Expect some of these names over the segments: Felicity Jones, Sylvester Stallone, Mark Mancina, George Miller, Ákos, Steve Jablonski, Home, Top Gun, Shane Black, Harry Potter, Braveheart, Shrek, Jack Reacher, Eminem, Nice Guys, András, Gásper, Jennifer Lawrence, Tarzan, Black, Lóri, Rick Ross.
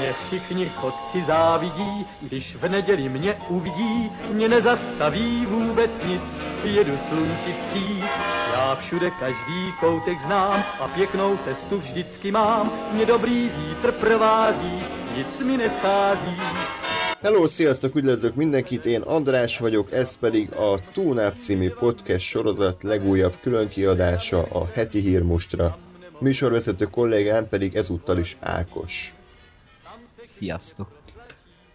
Mě všichni chodci závidí, když v neděli mě uvidí, mě nezastaví vůbec nic, jedu slunci vstříc. Já všude každý koutek znám a pěknou cestu vždycky mám, mě dobrý vítr provází, nic mi neschází. Hello, sziasztok, üdvözlök mindenkit, én András vagyok, ez pedig a Tune Up című podcast sorozat legújabb különkiadása, a heti hírmostra. Műsorvezető kollégám pedig ezúttal is Ákos. Sziasztok!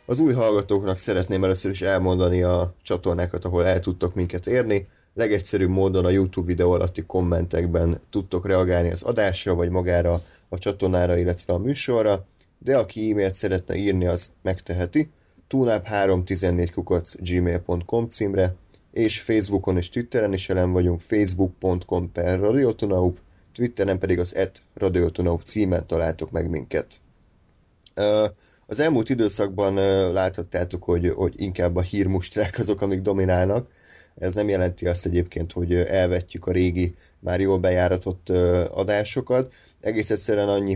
Az új hallgatóknak szeretném először is elmondani a csatornákat, ahol el tudtok minket érni. Legegyszerűbb módon a YouTube videó alatti kommentekben tudtok reagálni az adásra, vagy magára a csatornára, illetve a műsorra, de aki e-mailt szeretne írni, az megteheti. tuneup314@gmail.com címre, és Facebookon és Twitteren is jelen vagyunk, facebook.com/radiotuneup, Twitteren pedig az @radiotuneup címen találtok meg minket. Az elmúlt időszakban láthattátok, hogy inkább a hírmustrák azok, amik dominálnak. Ez nem jelenti azt egyébként, hogy elvetjük a régi, már jól bejáratott adásokat. Egész egyszerűen annyi,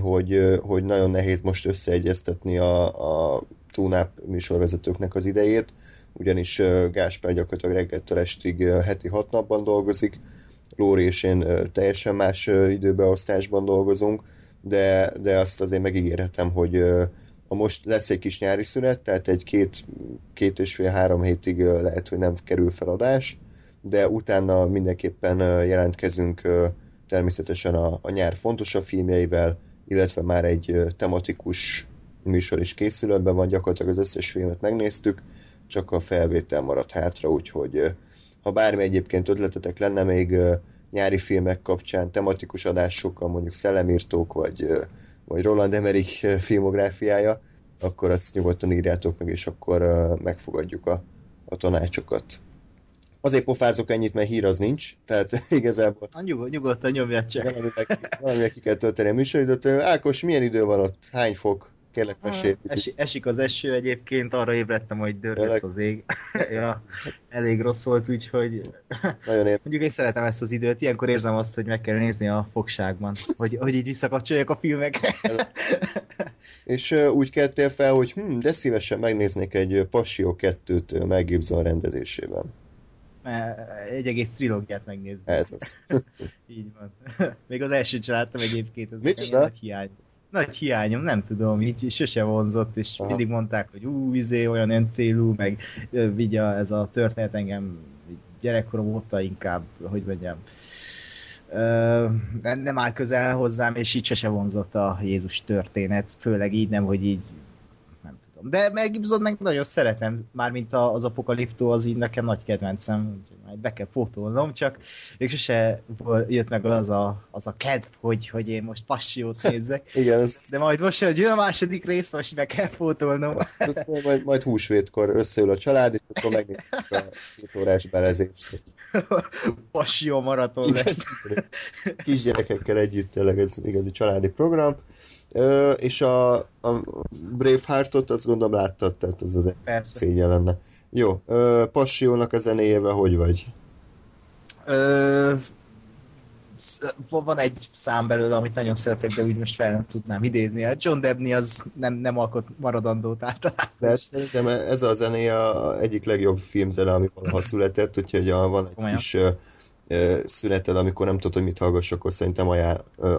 hogy nagyon nehéz most összeegyeztetni a Tune Up műsorvezetőknek az idejét, ugyanis Gásper gyakorlatilag reggeltől estig heti 6 napban dolgozik, Lóri és én teljesen más időbeosztásban dolgozunk, de azt azért megígérhetem, hogy most lesz egy kis nyári szünet, tehát egy két és fél-három hétig lehet, hogy nem kerül fel adás, de utána mindenképpen jelentkezünk természetesen a nyár fontosabb filmjeivel, illetve már egy tematikus műsor is készül, ebben van gyakorlatilag az összes filmet megnéztük, csak a felvétel maradt hátra, úgyhogy ha bármi egyébként ötletetek lenne még nyári filmek kapcsán, tematikus adásokkal, mondjuk szellemírtók, vagy Roland Emmerich filmográfiája, akkor azt nyugodtan írjátok meg, és akkor megfogadjuk a tanácsokat. Azért pofázok ennyit, mert hír az nincs, tehát igazából... Nyugodtan nyomját csak. Valami ki kell tölteni a műsoridőt. Ákos, milyen idő van ott? Hány fok? Kérlek, mesélj. Esik az eső egyébként, arra ébredtem, hogy dörgött az ég. Ja, elég rossz volt, úgyhogy... Mondjuk én szeretem ezt az időt, ilyenkor érzem azt, hogy meg kell nézni a fogságban, hogy így visszakapcsoljak a filmekre. És úgy keltél fel, hogy de szívesen megnéznék egy Pasió 2-t Mel Gibson rendezésében. Egy egész trilógiát megnézni. Ez az. Így van. Még az elsőt sem láttam egyébként, ez egy nagy hiány. Nagy hiányom, nem tudom, így sose vonzott, és mindig mondták, hogy olyan öncélú, meg vigya ez a történet engem gyerekkorom óta inkább, hogy mondjam, nem áll közel hozzám, és így sose vonzott a Jézus történet, főleg így nem, hogy így, nem tudom. De meg nagyon szeretem, mármint az Apokaliptó, az így nekem nagy kedvencem, úgyhogy majd be kell pótolnom, csak még sose jött meg az a kedv, hogy én most Pasiót nézzek. Igen, ez... De majd most jön a második rész, most meg kell pótolnom. Majd húsvétkor összeül a család, és akkor megnézzük a 2 órás belezést. Pasió maraton lesz. Kisgyerekekkel együtt tényleg ez igazi családi program. És a Braveheartot azt gondolom láttad, tehát ez az szégyen lenne. Jó, Pasiónak a zenéjével hogy vagy? Van egy szám belőle, amit nagyon szeretek, de úgy most fel nem tudnám idézni. A John Debney az nem alkot maradandót általában. De szerintem ez a zenéje egyik legjobb filmzene, ami valaha született, úgyhogy van egy kis... szüneted, amikor nem tudod, hogy mit hallgass, akkor szerintem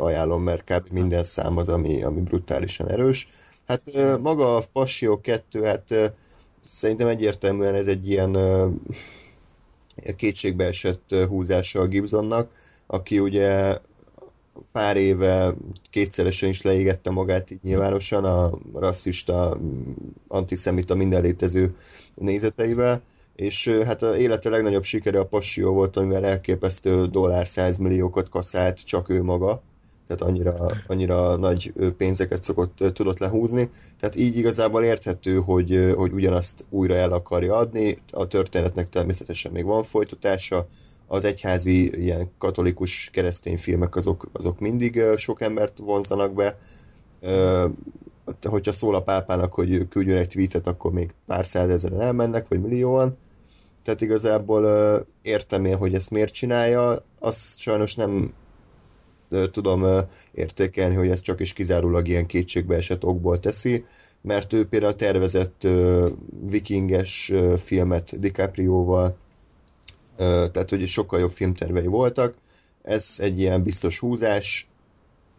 ajánlom, mert kb. Minden szám az, ami brutálisan erős. Hát maga a Pasió 2, hát szerintem egyértelműen ez egy ilyen kétségbeesett húzása a Gibsonnak, aki ugye pár éve kétszeresen is leégette magát így nyilvánosan a rasszista, antiszemita, minden létező nézeteivel, és hát az élete legnagyobb sikere a Pasió volt, amivel elképesztő $100 milliókat kaszált csak ő maga, tehát annyira nagy pénzeket tudott lehúzni, tehát így igazából érthető, hogy ugyanazt újra el akarja adni, a történetnek természetesen még van folytatása, az egyházi ilyen katolikus keresztény filmek azok mindig sok embert vonzanak be, hogyha szól a pápának, hogy küldjön egy tweetet, akkor még pár százezeren elmennek, vagy millióan. Tehát igazából értem én, hogy ezt miért csinálja, azt sajnos nem tudom értékelni, hogy ez csak is kizárólag ilyen kétségbeesett okból teszi, mert ő például tervezett vikinges filmet DiCaprioval, tehát hogy sokkal jobb filmtervei voltak. Ez egy ilyen biztos húzás,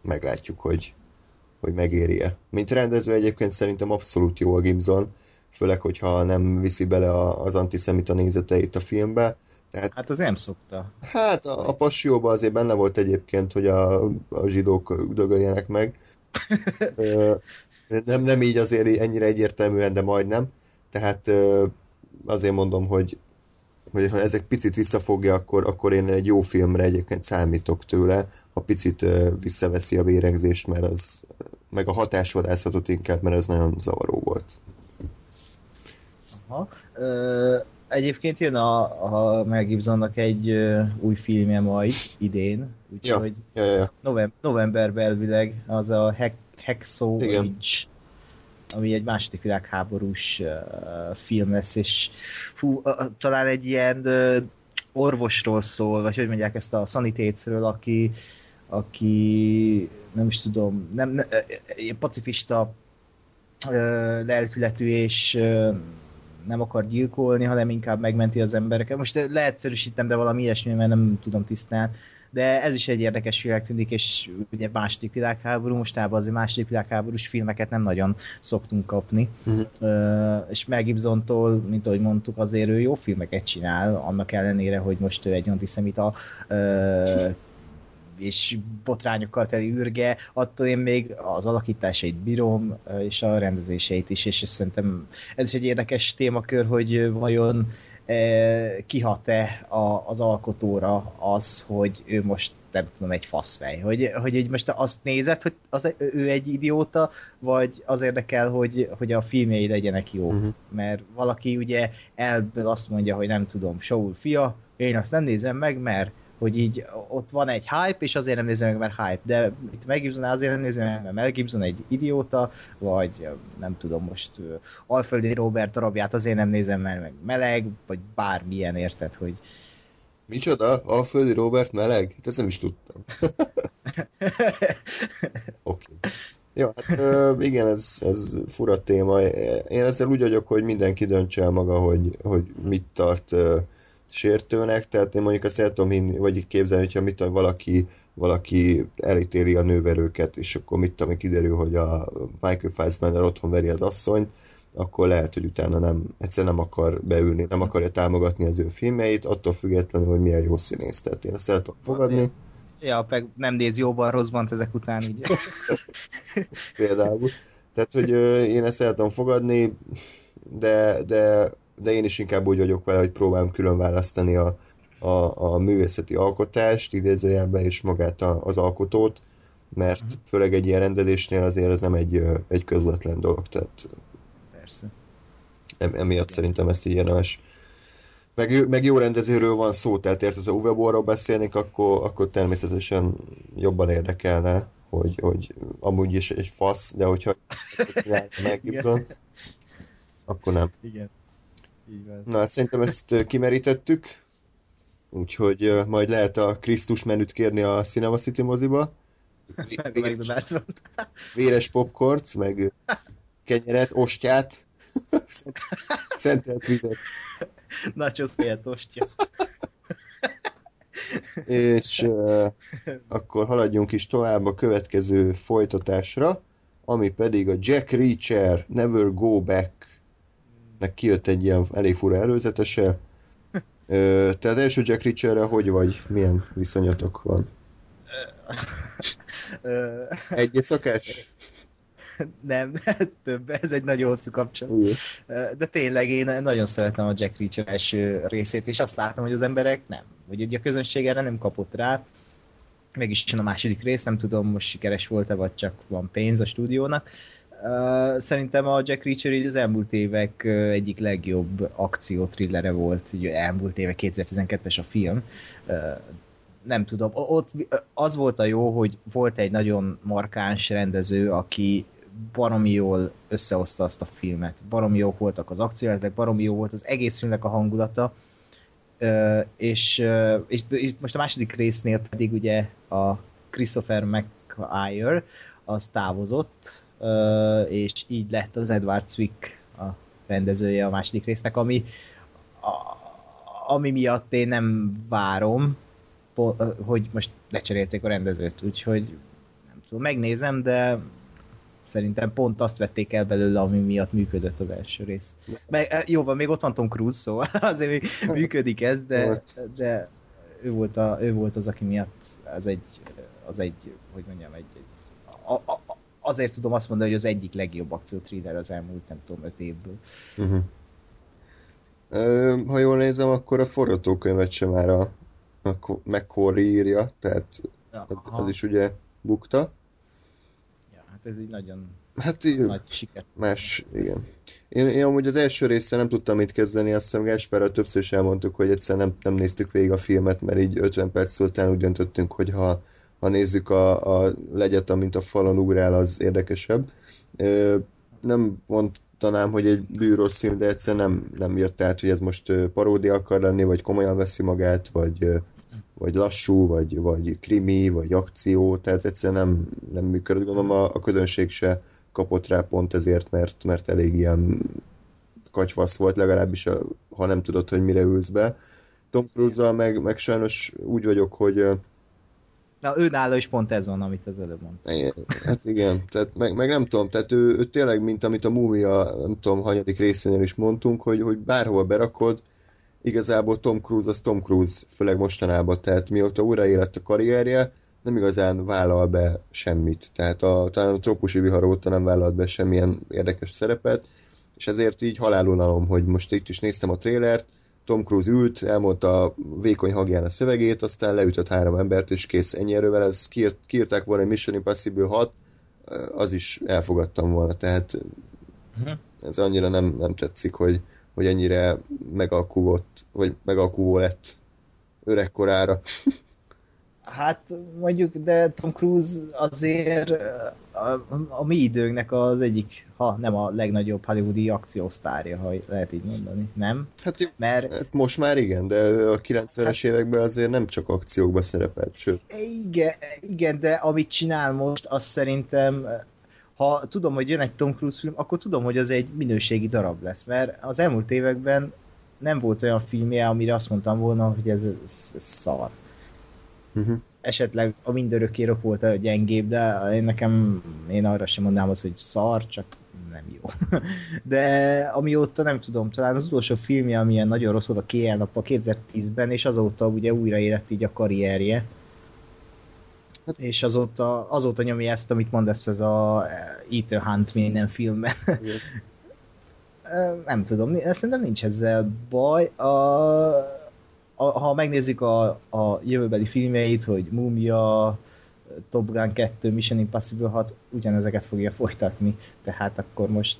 meglátjuk, hogy megéri-e. Mint rendező egyébként szerintem abszolút jó a Gibson, főleg, hogyha nem viszi bele az antiszemita nézeteit a filmbe. Tehát, hát az nem szokta. Hát a Pasióban azért benne volt egyébként, hogy a zsidók dögöljenek meg. Nem így azért ennyire egyértelműen, de majdnem. Tehát azért mondom, hogy ha ezek picit visszafogja, akkor én egy jó filmre egyébként számítok tőle, ha picit visszaveszi a béregzést, mert az, meg a hatásvadászatot inkább, mert ez nagyon zavaró volt. Aha. Egyébként jön a Mel Gibsonnak egy új filmje majd idén, úgyhogy novemberben elvileg az a Hacksaw Ridge, ami egy második világháborús film lesz, és talán egy ilyen orvosról szól, vagy hogy mondják ezt a szanitécről, aki nem is tudom, ilyen pacifista lelkületű, és nem akar gyilkolni, hanem inkább megmenti az embereket. Most leegyszerűsítem, de valami ilyesmi, mert nem tudom tisztán. De ez is egy érdekes világ tűnik, és ugye második világháború, mostában azért második világháborús filmeket nem nagyon szoktunk kapni. És Mel Gibsontól, mint ahogy mondtuk, azért ő jó filmeket csinál, annak ellenére, hogy most ő egy antiszemita és botrányokkal teli űrge, attól én még az alakításait bírom, és a rendezéseit is, és szerintem ez is egy érdekes témakör, hogy vajon kihat-e az alkotóra az, hogy ő most, nem tudom, egy faszfej, hogy most azt nézed, hogy ő egy idióta, vagy az érdekel, hogy a filmjei legyenek jók, mert valaki ugye elből azt mondja, hogy nem tudom, Saul fia, én azt nem nézem meg, mert hogy így ott van egy hype, és azért nem nézem meg, mert hype, de itt Mel Gibson azért nem nézem meg, mert Mel Gibson egy idióta, vagy nem tudom, most Alföldi Róbert darabját azért nem nézem, mert meg meleg, vagy bármilyen, érted, hogy... Micsoda? Alföldi Róbert meleg? Hát ezt nem is tudtam. Oké. Jó, hát igen, ez fura téma. Én ezzel úgy vagyok, hogy mindenki döntse el maga, hogy mit tart sértőnek, tehát én mondjuk azt el tudom hinni, vagy képzelni, hogyha mit tudom, valaki elítéli a nőverőket, és akkor mit tudom, kiderül, hogy a Michael Fassbender otthon veri az asszonyt, akkor lehet, hogy utána egyszerűen nem akar beülni, nem akarja támogatni az ő filmjeit, attól függetlenül, hogy milyen jó színész. Tehát én azt el tudom fogadni. Ja, nem néz jóban, rosszban ezek után így. Például. Tehát, hogy én ezt el tudom fogadni, de én is inkább úgy vagyok vele, hogy próbálom külön választani a művészeti alkotást, idézőjelben, és magát az alkotót, mert főleg egy ilyen rendezésnél azért ez nem egy közvetlen dolog, tehát persze. Emiatt szerintem ezt így érdemes. Meg jó rendezőről van szó, tehát érted, ha Uwe Bollról beszélnék, akkor természetesen jobban érdekelne, hogy amúgy is egy fasz, de hogyha megképzel, akkor nem. Igen. Na, szerintem ezt kimerítettük, úgyhogy majd lehet a Krisztus menüt kérni a Cinema City moziba. Véres popcornt, meg kenyeret, ostyát, szentelt vizet. Nachos helyett ostya. És akkor haladjunk is tovább a következő folytatásra, ami pedig a Jack Reacher Never Go Back. Nek kijött egy ilyen elég fura előzetese. Tehát első Jack Reacherre hogy vagy? Milyen viszonyatok van? Egy szakás? Nem, több. Ez egy nagyon hosszú kapcsolat. De tényleg én nagyon szeretem a Jack Reacher első részét, és azt látom, hogy az emberek nem. Vagy a közönség erre nem kapott rá. Meg is a második rész, nem tudom, most sikeres volt-e, vagy csak van pénz a stúdiónak. Szerintem a Jack Reacher az elmúlt évek egyik legjobb akcióthrillere volt, ugye elmúlt évek, 2012-es a film. Nem tudom, ott az volt a jó, hogy volt egy nagyon markáns rendező, aki baromi jól összehozta azt a filmet. Baromi jók voltak az akciójelenetek, baromi jó volt az egész filmnek a hangulata. És most a második résznél pedig ugye a Christopher McIntyre az távozott, és így lett az Edward Zwick a rendezője a második résznek, ami miatt én nem várom, hogy most lecserélték a rendezőt, úgyhogy nem tudom, megnézem, de szerintem pont azt vették el belőle, ami miatt működött az első rész. Jó van, még ott van Tom Cruise, szóval azért még működik ez, de ő volt az, aki miatt azért tudom azt mondani, hogy az egyik legjobb akcióthriller az elmúlt, nem tudom, 5 évből. Uh-huh. Ha jól nézem, akkor a forgatókönyvet sem már a McCory írja, tehát az is ugye bukta. Ja, hát ez így nagyon nagy siker. Igen. Én amúgy az első résszel nem tudtam mit kezdeni, azt hiszem Gásperrel többször is elmondtuk, hogy egyszerűen nem néztük végig a filmet, mert így 50 perc után úgy döntöttünk, hogy ha nézzük a legyet, amint a falon ugrál, az érdekesebb. Nem mondtanám, hogy egy bűrossz film, de egyszerűen nem jött át, hogy ez most paródia akar lenni, vagy komolyan veszi magát, vagy lassú, vagy krimi, vagy akció, tehát egyszerűen nem működött. Gondolom a közönség se kapott rá pont ezért, mert elég ilyen katyvasz volt, legalábbis ha nem tudod, hogy mire ülsz be. Tom Cruise-zal meg sajnos úgy vagyok, hogy na, ő nála is pont ez van, amit az előbb mondtam. Hát igen, tehát meg nem tudom, tehát ő tényleg, mint amit a Movie-a, nem tudom, hanyadik részénél is mondtunk, hogy bárhol berakod, igazából Tom Cruise az Tom Cruise, főleg mostanában, tehát mióta újraélett a karrierje, nem igazán vállal be semmit. Tehát talán a Trópusi vihar óta nem vállalt be semmilyen érdekes szerepet, és ezért így halálunalom, hogy most itt is néztem a trélert, Tom Cruise ült, elmondta a vékony hagján a szövegét, aztán leütött 3 embert, és kész, ennyi erővel. Ez kiírták volna egy Mission Impossible 6, az is elfogadtam volna, tehát ez annyira nem tetszik, hogy ennyire megalkuvott, vagy megalkuvó lett öregkorára. Hát mondjuk, de Tom Cruise azért a mi időnknek az egyik, ha nem a legnagyobb hollywoodi akciósztárja, ha lehet így mondani, nem? Hát jó, mert most már igen, de a 90-es években azért nem csak akciókban szerepelt, sőt. Igen, de amit csinál most, azt szerintem, ha tudom, hogy jön egy Tom Cruise film, akkor tudom, hogy az egy minőségi darab lesz, mert az elmúlt években nem volt olyan filmje, amire azt mondtam volna, hogy ez szar. Uh-huh. Esetleg a mindörökké rock volt a gyengébb, de én arra sem mondanám azt, hogy szar, csak nem jó. De amióta nem tudom, talán az utolsó filmje, amilyen nagyon rossz volt, a Kéjjel nappal 2010-ben, és azóta ugye újraélett így a karrierje. Hát, és azóta nyomja ezt, amit mondasz, ez a Ethan Hunt minden filmben. Nem tudom, szerintem nincs ezzel baj. Ha megnézzük a jövőbeli filmjeit, hogy Múmia, Top Gun 2, Mission Impossible 6, ugyanezeket fogja folytatni, tehát akkor most...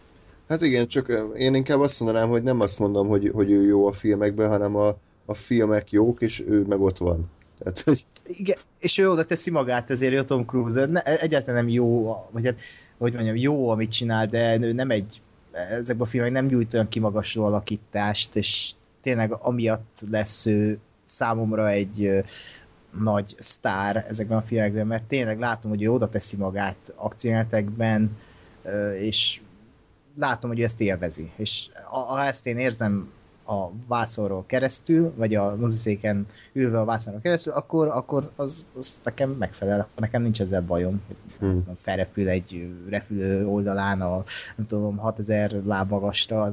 Hát igen, csak én inkább azt mondanám, hogy nem azt mondom, hogy ő jó a filmekben, hanem a filmek jók, és ő meg ott van. Tehát, hogy... Igen, és ő oda teszi magát, ezért jó Tom Cruise, egyáltalán nem jó, vagy hát, hogy mondjam, jó, amit csinál, de ő nem ezekben a filmek nem nyújt olyan kimagasló alakítást, és tényleg amiatt lesz ő számomra egy nagy sztár ezekben a filmekben, mert tényleg látom, hogy ő oda teszi magát akciójátékban, és látom, hogy ő ezt élvezi. És ezt én érzem a vászonról keresztül, vagy a moziszéken ülve a vászonról keresztül, akkor az nekem megfelel, nekem nincs ezzel bajom. Felrepül egy repülő oldalán a, nem tudom, 6000 láb magasra,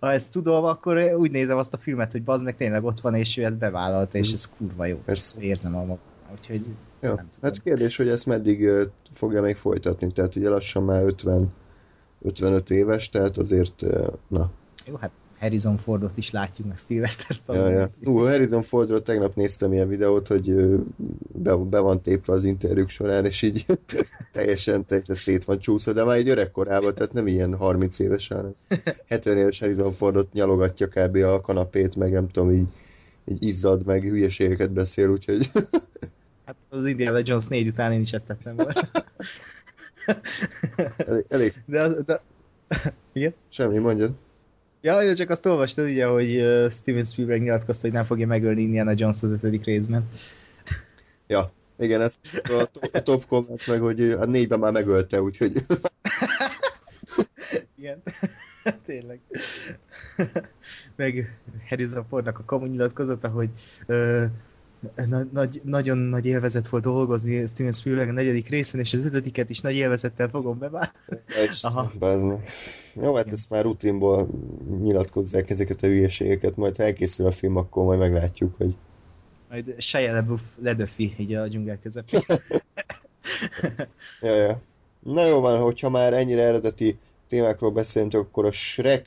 ha ezt tudom, akkor úgy nézem azt a filmet, hogy bazd meg, tényleg ott van, és ő ezt bevállalta, és ez kurva jó. Persze. Érzem a magam. Úgyhogy jó. Hát kérdés, hogy ezt meddig fogja még folytatni, tehát ugye lassan már 50-55 éves, tehát azért, na. Jó, hát Harrison Fordot is látjuk, meg Sylvester Stallone. Harrison Fordról tegnap néztem ilyen videót, hogy be van tépve az interjúk során, és így teljesen szét van csúszva, de már egy öreg korában, tehát nem ilyen 30 éves, hanem 70 éves Harrison Fordot nyalogatja kb. A kanapét, meg nem tudom, így izzad, meg hülyeségeket beszél, úgyhogy... Hát az Indiana Jones 4 után én is ettettem volna. Elég. De... Igen? Semmi, mondjad. Ja, csak azt olvastad, ugye, hogy Steven Spielberg nyilatkozta, hogy nem fogja megölni Indiana Jones az 5. részben. Ja, Igen, ezt a top comment meg, hogy a 4-ben már megölte, úgyhogy... Igen, tényleg. Meg Harrison Fordnak a kamu nyilatkozata, hogy nagyon nagy élvezet volt dolgozni Steven Spielberg a 4. részen, és az 5-et is nagy élvezettel fogom beválni. Jó, hát ezt már rutinból nyilatkozzák ezeket a hülyeségeket, majd ha elkészül a film, akkor majd meglátjuk, hogy... Majd Shia LaBeouf így a dzsungel közepén. Ja. Na jó van, hogyha már ennyire eredeti témákról beszélünk, akkor a Shrek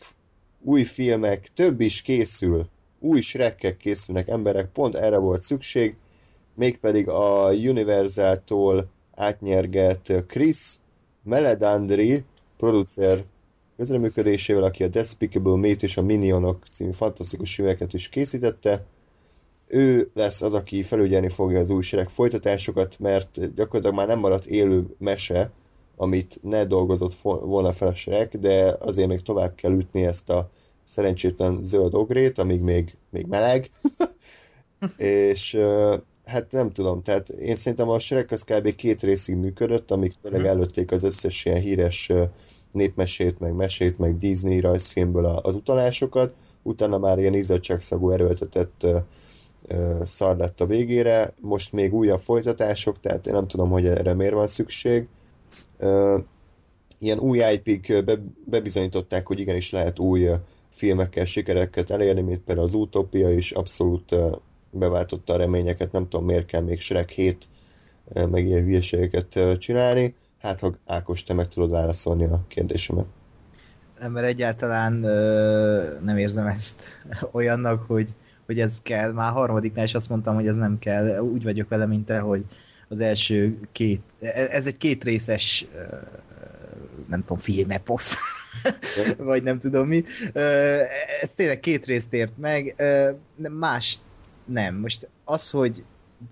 új filmek több is készül. Új Shrekkek készülnek emberek, pont erre volt szükség, mégpedig a Universal-tól átnyergett Chris Meledandri producer közreműködésével, aki a Despicable Me-t és a Minionok című fantasztikus filmeket is készítette. Ő lesz az, aki felügyelni fogja az új Shrek folytatásokat, mert gyakorlatilag már nem maradt élő mese, amit ne dolgozott volna fel a Shrek, de azért még tovább kell ütni ezt a szerencsétlen zöld ogrét, amíg még meleg. És hát nem tudom, tehát én szerintem a Shrek az kb. 2 részig működött, amíg tényleg előtték az összes ilyen híres népmesét, meg mesét, meg Disney rajzfilmből az utalásokat, utána már ilyen izzadságszagú erőltetett szar lett a végére, most még újabb folytatások, tehát én nem tudom, hogy erre miért van szükség. Ilyen új IP-k bebizonyították, hogy igenis lehet új filmekkel, sikereket elérni, mint például az Utópia is abszolút beváltotta a reményeket, nem tudom miért kell még Shrek 7 meg ilyen hülyeségeket csinálni. Hát, ha Ákos, te meg tudod válaszolni a kérdésemet. Nem, mert egyáltalán nem érzem ezt olyannak, hogy ez kell. Már 3-nál is azt mondtam, hogy ez nem kell. Úgy vagyok vele, mint te, hogy az első 2... Ez egy 2 részes nem tudom, filmeposz. Vagy nem tudom mi. Ez tényleg 2 részt ért meg. Más nem. Most az, hogy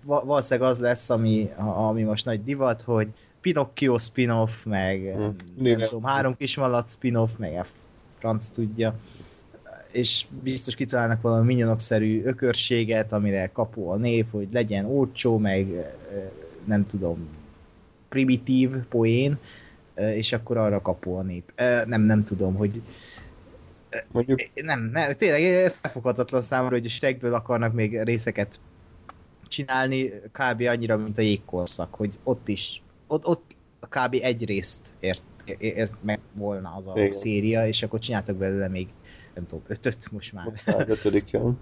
valószínűleg az lesz, ami most nagy divat, hogy Pinocchio spin-off, meg nem tudom, 3 kismalac spin-off, meg a franc tudja. És biztos kitalálnak valami minyonokszerű ökörséget, amire kapó a nép, hogy legyen olcsó, meg nem tudom, primitív poén, és akkor arra kapó a nép. Nem tudom, hogy... Mondjuk... Nem, tényleg felfoghatatlan számomra, hogy a Shrekből akarnak még részeket csinálni, kb. Annyira, mint a jégkorszak, hogy ott is, ott kb. Egy részt ért meg volna az a széria, és akkor csináltak belőle még nem tudom, 5-öt most már. Hát 5.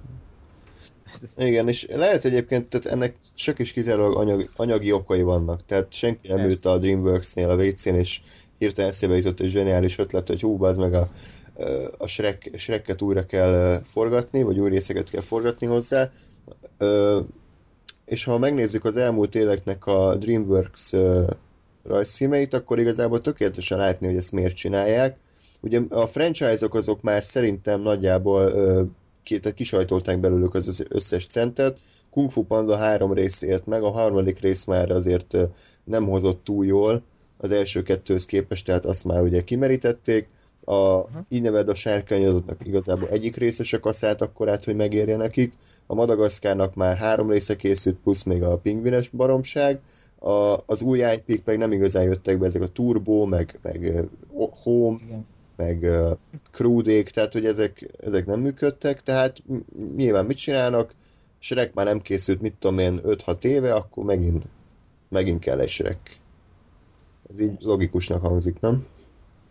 Igen, és lehet egyébként, tehát ennek csak is kizárólag anyagi okai vannak, tehát senki nem ült a Dreamworks-nél a WC-n, és hirtelen eszébe jutott egy zseniális ötlet, hogy hú, az meg a Shreket újra kell forgatni, vagy új részeket kell forgatni hozzá. És ha megnézzük az elmúlt éveknek a Dreamworks rajzfilmeit, akkor igazából tökéletesen látni, hogy ezt miért csinálják. Ugye a franchise-ok azok már szerintem nagyjából kisajtolták belőlük az összes centet. Kung Fu Panda 3 rész ért meg, a 3. rész már azért nem hozott túl jól az első 2-höz képest, tehát azt már ugye kimerítették. Így neved a sárkányodatnak igazából egyik része se kaszált akkorát, hogy megérje nekik. A Madagaszkárnak már 3 része készült, plusz még a pingvines baromság. Az új IP-k meg nem igazán jöttek be, ezek a Turbo, meg Home, igen, meg Crudék, tehát hogy ezek nem működtek, tehát nyilván mit csinálnak, Shrek már nem készült, mit tudom én, 5-6 éve, akkor megint kell egy Shrek. Ez így logikusnak hangzik, nem?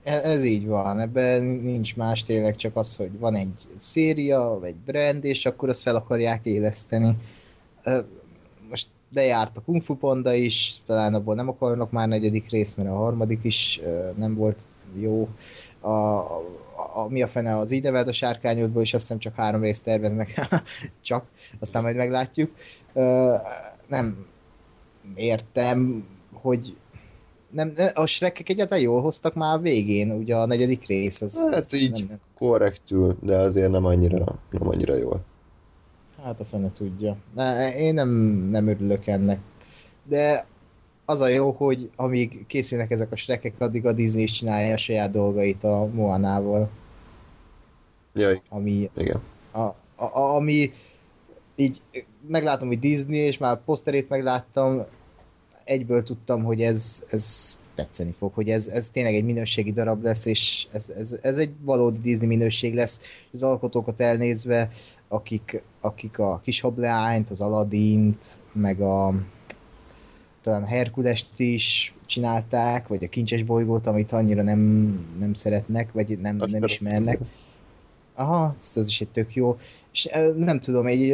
Ez így van, ebben nincs más tényleg, csak az, hogy van egy széria, vagy brand, és akkor azt fel akarják éleszteni. Most lejárt a Kung Fu Panda is, talán abból nem akarnak már 4. rész, mert a 3. is nem volt jó. Mi a fene az Így neveld a sárkányodból, és azt hiszem csak 3 részt terveznek. Csak, aztán majd meglátjuk. Nem értem, hogy nem, a Shrekek egyáltalán jól hoztak már végén, ugye a 4. rész. Hát így nem korrektül, de azért nem annyira jól. Hát a fene tudja. Én nem örülök ennek. De az a jó, hogy amíg készülnek ezek a Shrekek, addig a Disney is csinálja a saját dolgait a Moana-val. Jaj, igen. Ami így meglátom, hogy Disney, és már poszterét megláttam, egyből tudtam, hogy ez tetszeni fog, hogy ez tényleg egy minőségi darab lesz, és ez egy valódi Disney minőség lesz. Az alkotókat elnézve, akik a Kis hableányt, az Aladdint, meg talán Herkulest is csinálták, vagy a Kincses bolygót, amit annyira nem szeretnek, vagy nem ismernek. Aha, ez is egy tök jó. És nem tudom, egy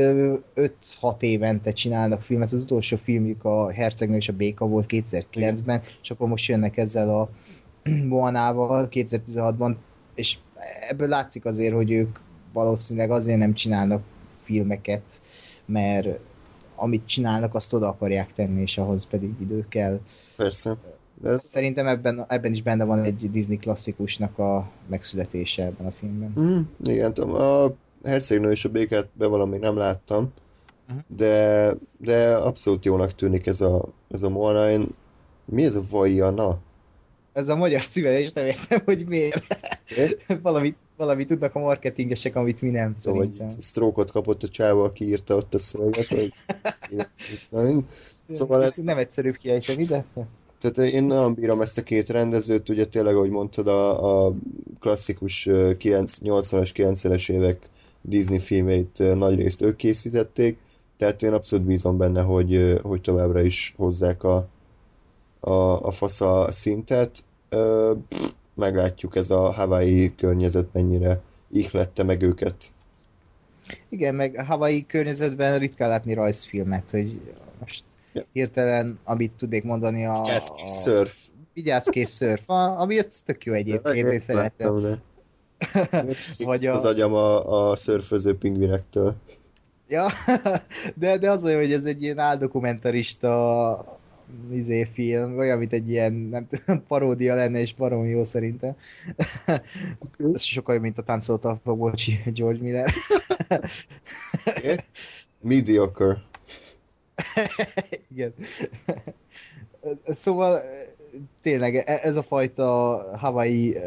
5-6 évente csinálnak filmet, az utolsó filmjük a Hercegnő és a Béka volt 2009-ben, és akkor most jönnek ezzel a Moanával 2016-ban, és ebből látszik azért, hogy ők valószínűleg azért nem csinálnak filmeket, mert amit csinálnak, azt oda akarják tenni, és ahhoz pedig idő kell. Persze. Szerintem ebben is benne van egy Disney klasszikusnak a megszületése ebben a filmben. Igen, tudom. A Hercegnő és a Békát bevallom, még nem láttam, de abszolút jónak tűnik ez a Moana. Mi ez a Vaiana? Ez a magyar szíve, és nem értem, hogy miért. Valami tudnak a marketingesek, amit mi nem, szerintem. Vagy sztrókot kapott a csávó, aki írta ott a szöveget, hogy... Szóval ez nem egyszerűbb kiejteni, de... Tehát én nagyon bírom ezt a két rendezőt, ugye tényleg, ahogy mondtad, a klasszikus 80-as, 90-es évek Disney filmeit nagyrészt ők készítették, tehát én abszolút bízom benne, hogy továbbra is hozzák a fasza szintet. Meglátjuk, ez a Hawaii környezet mennyire ihlette meg őket. Igen, meg a Hawaii környezetben ritkán látni rajzfilmet, hogy most... Ja. Hirtelen, amit tudnék mondani, a... Vigyázkész szörf. Ami ott tök jó egyébként, én szeretem. Vagy az agyam a szörföző pingvinektől. Ja, de az olyan, hogy ez egy ilyen áldokumentarista film, olyan, mint egy ilyen, nem tudom, paródia lenne, és baromi jó szerintem. Ez sokkal jobb, mint a Táncoló talpakból, bocsi, George Miller. Okay. Mediocre. Igen. Szóval tényleg ez a fajta Hawaii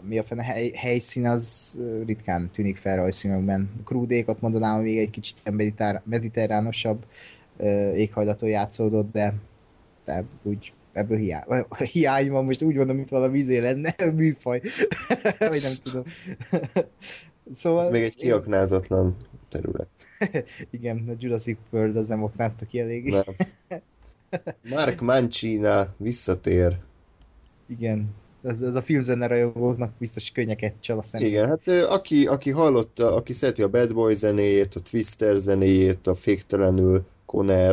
mi a fene helyszín, az ritkán tűnik fel rajzfilmekben. Krúdékat mondanám, még egy kicsit mediterránosabb éghajlaton játszódott, de úgy ebből hiány van, most úgy mondom, mint valami izé lenne, műfaj. Vagy nem tudom. Szóval, ez még egy kiaknázatlan terület. Igen, a Jurassic World az nem oknálta ki eléggé. Mark Mancina visszatér. Igen, ez a filmzenerajogóknak biztos könnyeket csal a szemben. Igen, hát aki hallotta, aki szereti a Bad Boy zenéjét, a Twister zenéjét, a Féktelenül, Conner,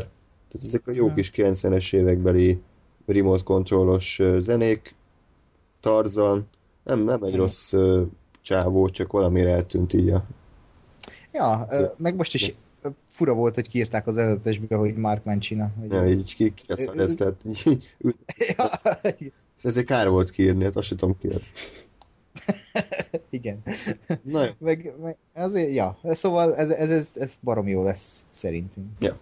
tehát ezek a jó kis 90-es évekbeli remote controllos zenék, Tarzan, nem egy rossz csávó, csak valamire eltűnt így a... Ja, meg most is fura volt, hogy kiírták az előzetesbe, hogy Mark Mancina. Ja, így kikeszed ezt, tehát így... Ja. Ezért kár volt kiírni, hát azt sem tudom ki ez. Igen. Na, meg azért, ja, szóval ez barom jó lesz, szerintünk. Ja.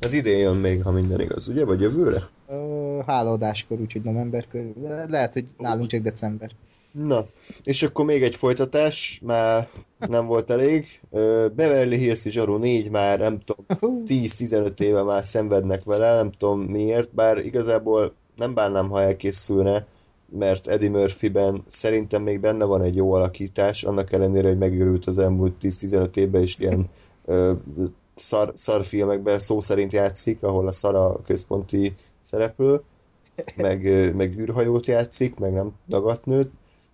Az idén jön még, ha minden igaz, ugye? Vagy jövőre? Hálódáskor, úgyhogy november körül. Lehet, hogy nálunk csak december. Na, és akkor még egy folytatás, már nem volt elég. Beverly Hills és Zsaró 4 már, nem tudom, 10-15 éve már szenvednek vele, nem tudom miért, bár igazából nem bánnám, ha elkészülne, mert Eddie Murphyben szerintem még benne van egy jó alakítás, annak ellenére, hogy megőrült az elmúlt 10-15 évben, és ilyen szarfilmekben szó szerint játszik, ahol a szara központi szereplő, meg űrhajót játszik, meg nem dagatnőt.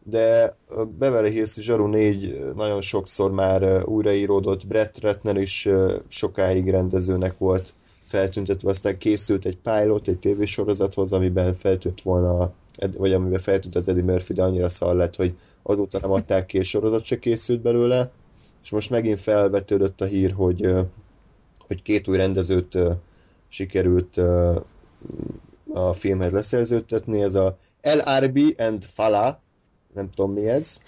De Beverly Hills és Zsarú 4 nagyon sokszor már újraíródott, Brett Ratner is sokáig rendezőnek volt feltüntetve, aztán készült egy pilot, egy tévésorozathoz, amiben feltűnt volna, vagy amiben feltűnt az Eddie Murphy, de annyira szar lett, hogy azóta nem adták ki, és sorozat se készült belőle, és most megint felvetődött a hír, hogy két új rendezőt sikerült a filmhez leszerződtetni, ez a LRB and Fala, nem tudom mi ez.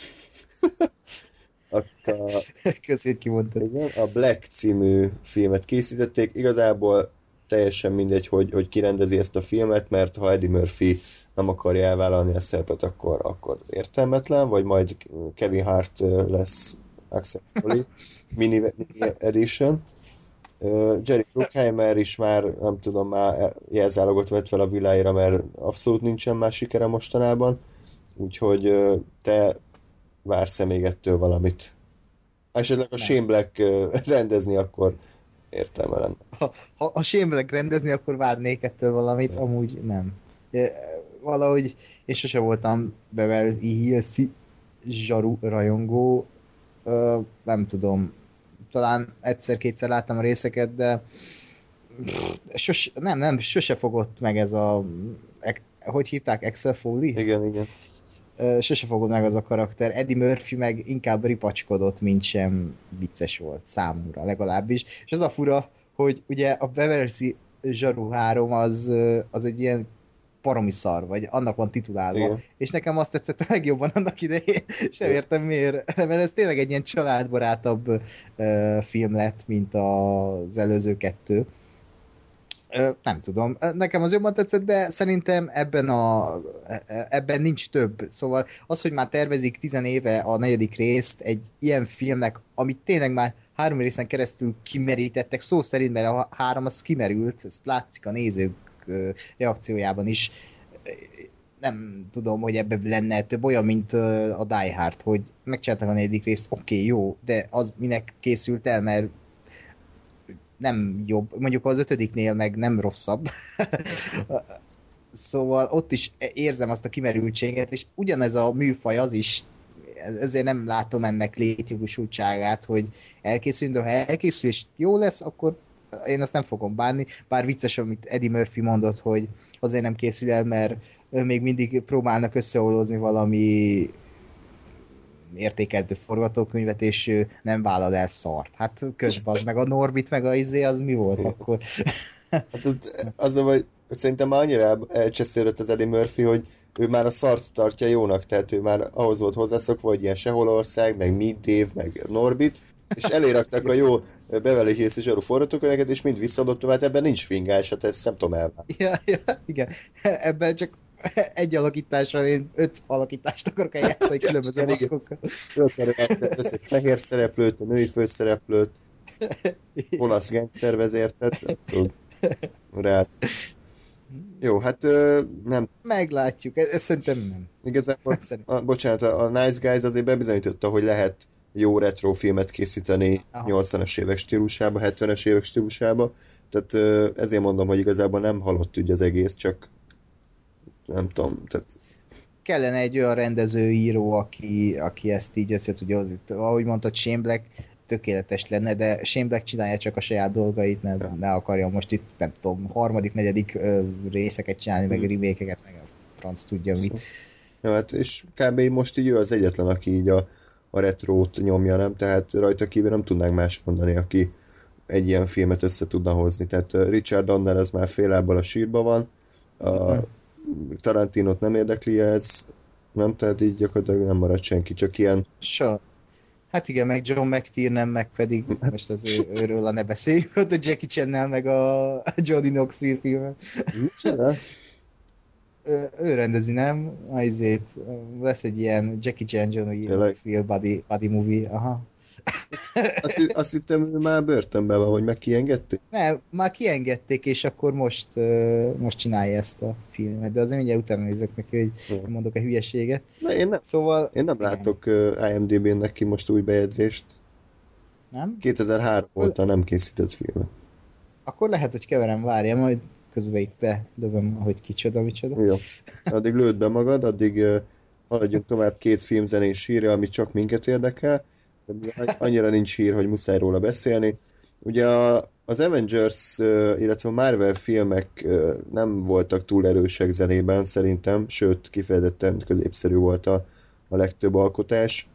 Köszönjük, ki mondtad. Igen, a Black című filmet készítették. Igazából teljesen mindegy, hogy ki rendezi ezt a filmet, mert ha Eddie Murphy nem akarja elvállalni a szerepet, akkor értelmetlen, vagy majd Kevin Hart lesz Axel Foley mini edition. Jerry Bruckheimer is már, nem tudom, már jelzálogot vett fel a világra, mert abszolút nincsen más sikere mostanában, úgyhogy te vársz-e még ettől valamit? Esetleg a Shane Black rendezni, akkor értelme lenne. Ha a Shane Black rendezni, akkor várnék ettől valamit, de amúgy nem. Valahogy, és sose voltam Beverly Hills zsaru rajongó, nem tudom, talán egyszer-kétszer láttam a részeket, de sose fogott meg ez a, hogy hívták, Axel Foley? Igen, igen. Sose fogott meg az a karakter. Eddie Murphy meg inkább ripacskodott, mint sem vicces volt számomra, legalábbis. És az a fura, hogy ugye a Beverly zsaru 3 az egy ilyen paromi szar, vagy annak van titulálva. Igen. És nekem azt tetszett a legjobban annak idején, sem értem miért, mert ez tényleg egy ilyen családbarátabb film lett, mint az előző 2. Nem tudom, nekem az jobban tetszett, de szerintem ebben nincs több. Szóval az, hogy már tervezik 10 éve a 4. részt egy ilyen filmnek, amit tényleg már 3 részen keresztül kimerítettek, szó szerint, mert a 3 az kimerült, ezt látszik a nézők reakciójában is. Nem tudom, hogy ebben lenne több, olyan, mint a Die Hard, hogy megcsináltak a 4. részt, oké, jó, de az minek készült el, mert nem jobb, mondjuk az 5-nél meg nem rosszabb. Szóval ott is érzem azt a kimerültséget, és ugyanez a műfaj az is, ezért nem látom ennek létjogosultságát, hogy elkészüljön, de ha elkészül és jó lesz, akkor én azt nem fogom bánni, bár vicces, amit Eddie Murphy mondott, hogy azért nem készül el, mert még mindig próbálnak összeolózni valami értékeltő forgatókönyvet, és nem vállal el szart. Hát közbazd, meg a Norbit, meg a izé, az mi volt akkor? Hát az, hogy szerintem már annyira elcsesződött az Eddie Murphy, hogy ő már a szart tartja jónak, tehát ő már ahhoz volt hozzászokva, hogy ilyen Seholország, meg Middave, meg Norbit, és eléraktak a jó Beverly Hills és zsaru forgatókönyveket, és mind visszaadott tovább, ebben nincs fingás, hát ezt nem tudom elválni. Ja, igen. Ebben csak egy alakításra én 5 alakítást akarok eljátszani különböző maszkokkal. Össze fehér szereplőt, a női főszereplőt, olasz gengszervezértet, abszolút rá. Jó, hát nem. Meglátjuk, ez szerintem nem. Igazából, bocsánat, a Nice Guys azért bebizonyította, hogy lehet jó retro filmet készíteni 80-as évek stílusába, 70-es évek stílusába, tehát ezért mondom, hogy igazából nem halott ügy az egész, csak nem tudom, tehát... Kellene egy olyan rendező, író, aki ezt így össze tudja hozni. Ahogy mondtad, Shane Black tökéletes lenne, de Shane Black csinálja csak a saját dolgait, ne akarja most itt, nem tudom, 3., 4. részeket csinálni, meg remake-eket, meg a franc tudja mit. Ja, hát és kb. Most így ő az egyetlen, aki így a retrót nyomja, nem? Tehát rajta kívül nem tudnánk más mondani, aki egy ilyen filmet össze tudna hozni. Tehát Richard Donner az már fél lábbal a sírba van, Tarantinot nem érdekli ez, nem, tehát így gyakorlatilag nem marad senki, csak ilyen... Sure. Hát igen, meg John McTiernan, meg pedig most az őről ne beszéljük, a Jackie Chan-nel, meg a Johnny Knoxville filmen. Ő rendezi, nem? Azért lesz egy ilyen Jackie Chan, Johnny Knoxville buddy movie, aha. Azt hittem, hogy már börtönben van, hogy meg kiengedték? Nem, már kiengedték, és akkor most csinálja ezt a filmet, de azért mindjárt utána nézek neki, hogy mondok-e hülyeséget. Na, én nem látok IMDb-n neki most új bejegyzést. Nem? 2003 óta nem készített filmet. Akkor lehet, hogy keverem, várja, majd közben itt bedobom, hogy kicsoda. Jó. Addig lőd be magad, addig haladjunk tovább 2 filmzenés hírre, ami csak minket érdekel. Annyira nincs hír, hogy muszáj róla beszélni. Ugye az Avengers, illetve a Marvel filmek nem voltak túl erősek zenében szerintem, sőt kifejezetten középszerű volt a legtöbb alkotás.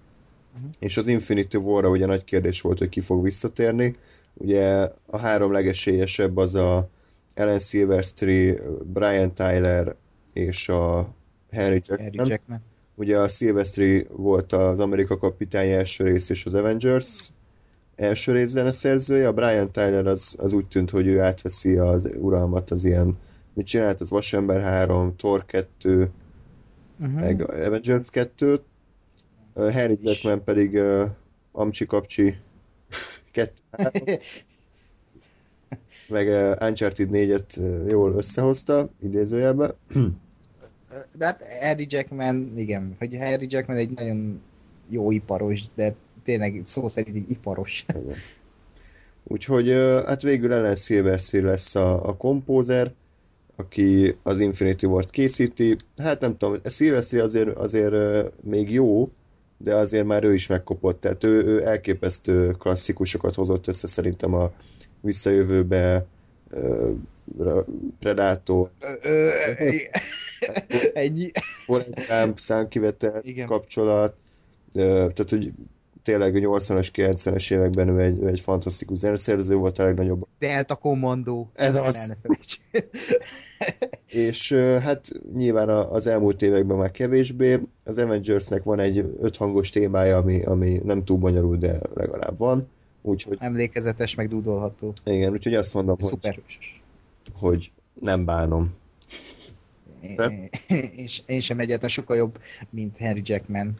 És az Infinity War-ra ugye nagy kérdés volt, hogy ki fog visszatérni. Ugye a 3 legesélyesebb az a Alan Silvestri, Brian Tyler és a Henry Jackman. Ugye a Silvestri volt az Amerika kapitány első rész és az Avengers első rész zeneszerzője, a Brian Tyler az úgy tűnt, hogy ő átveszi az uralmat, az ilyen, mit csinált, az Vasember 3, Thor 2, meg Avengers 2-t, Henry Jackman pedig Amcsi Kapcsi 2-3, meg Uncharted 4-et jól összehozta, idézőjelben. De hát Harry Jackman, igen, hogy Harry Jackman egy nagyon jó iparos, de tényleg szó szerint egy iparos. Igen. Úgyhogy hát végül Alan Silverstein lesz a kompózer, aki az Infinity Wart készíti. Hát nem tudom, Silverstein azért még jó, de azért már ő is megkopott. Tehát ő elképesztő klasszikusokat hozott össze szerintem a visszajövőbe, Predátor, számkivetett kapcsolat, tehát hogy tényleg a 80-as, 90-es években ő egy fantasztikus zeneszerző volt, a legnagyobb. Delta Kommandó. Ez az. És hát nyilván az elmúlt években már kevésbé. Az Avengersnek van egy 5 hangos témája, ami nem túl bonyolult, de legalább van. Úgyhogy... emlékezetes, meg dúdolható. Igen, úgyhogy azt mondom, hogy nem bánom. És én sem egyáltalán sokkal jobb, mint Harry Jackman.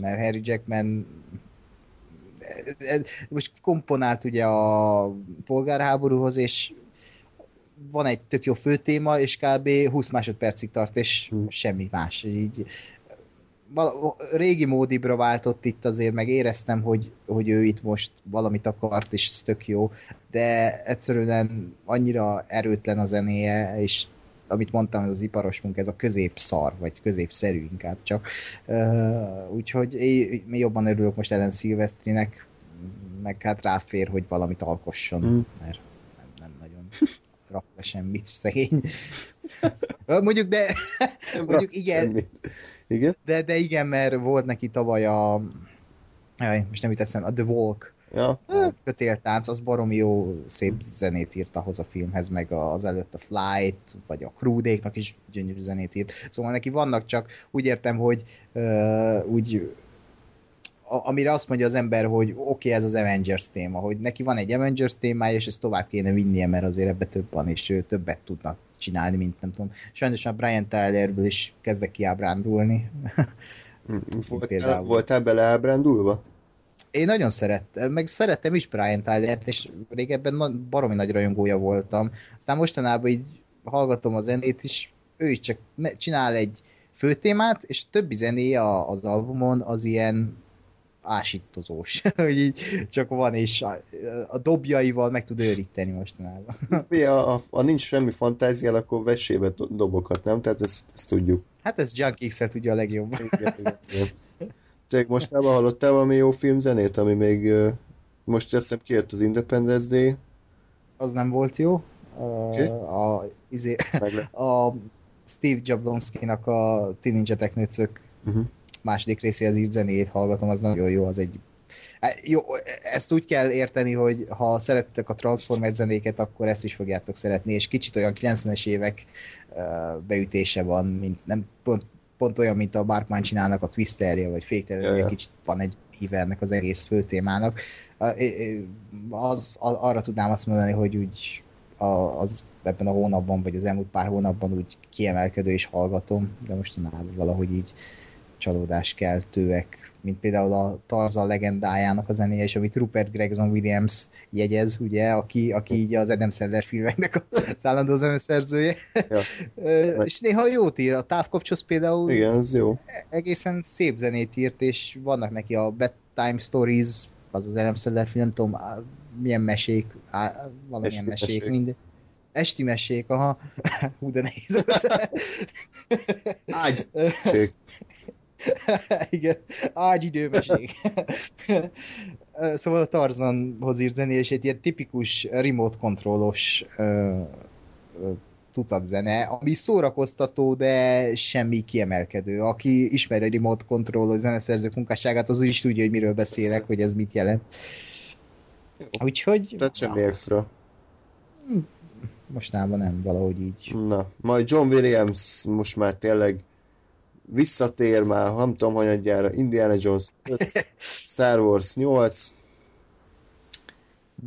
Mert Harry Jackman most komponált ugye a polgárháborúhoz, és van egy tök jó főtéma, és kb. 20 másodpercig tart, és semmi más. Így régi módibra váltott itt azért, meg éreztem, hogy ő itt most valamit akart, és ez tök jó, de egyszerűen annyira erőtlen a zenéje, és amit mondtam, ez az iparos munka, ez a középszar, vagy középszerű inkább csak. Úgyhogy én jobban örülök most Alan Silvestrinek, meg hát ráfér, hogy valamit alkosson, mert nem nagyon rakta semmit, szegény. Mondjuk, de mondjuk igen? De igen, mert volt neki tavaly most nem jut eszembe, a The Walk, ja. Kötéltánc, az baromi jó, szép zenét írt ahhoz a filmhez, meg az előtt a Flight, vagy a Crewdéknak is gyönyörű zenét írt. Szóval neki vannak, csak úgy értem, hogy amire azt mondja az ember, hogy oké, ez az Avengers téma, hogy neki van egy Avengers témája, és ezt tovább kéne vinnie, mert azért ebbe több van, és ő többet tudna csinálni, mint nem tudom. Sajnos már Brian Tylerből is kezdek kiábrándulni. Voltál beleábrándulva? Én nagyon szerettem, meg szerettem is Brian Tylert, és régebben baromi nagy rajongója voltam. Aztán mostanában így hallgatom a zenét is, ő is csak csinál egy főtémát, és a többi zenéje az albumon az ilyen ásítozós, hogy így csak van, és a dobjaival meg tud őríteni mostanában. Ha nincs semmi fantáziál, akkor vesébe dobokat, nem? Tehát ezt tudjuk. Hát ez Junk X-et tudja a legjobban. Te mostában hallottál valami jó filmzenét, ami még most eszem kijött az Independence Day? Az nem volt jó. Okay. A Steve Jablonski-nak a Teenage Teknőcök második részéhez így zenéjét hallgatom, az nagyon jó, az egy... Jó, ezt úgy kell érteni, hogy ha szeretitek a Transformers zenéket, akkor ezt is fogjátok szeretni, és kicsit olyan 90-es évek beütése van, mint nem pont olyan, mint a Mark Mancinának a Twisterje, vagy Fékterje, kicsit van egy híve ennek az egész főtémának. Arra tudnám azt mondani, hogy úgy ebben a hónapban, vagy az elmúlt pár hónapban úgy kiemelkedő és hallgatom, de mostanában valahogy így csalódáskeltőek, mint például a Tarzan legendájának a zenéje, és amit Rupert Gregson Williams jegyez, ugye, aki így az Adam Sandler filmeknek az állandó zeneszerzője. Ja. És néha jót ír, a Távkapcsosz például. Igen, ez jó. Egészen szép zenét írt, és vannak neki a Bedtime Stories, az Adam Sandler film, nem tudom, milyen mesék, valamilyen mesék, minden. Esti mesék, aha. Hú, de nehéz. Ágyszék. Igen, ágyidőmesék. Szóval a Tarzanhoz írt zené, és egy ilyen tipikus remote controllos tucat zene, ami szórakoztató, de semmi kiemelkedő. Aki ismeri a remote controllos zeneszerzők munkásságát, az úgyis tudja, hogy miről beszélek, hogy ez mit jelent. Úgyhogy... Tehát semmi extra. Mostában nem, valahogy így. Na, majd John Williams most már tényleg visszatér már, nem tudom, hanyadjára, Indiana Jones 5, Star Wars 8.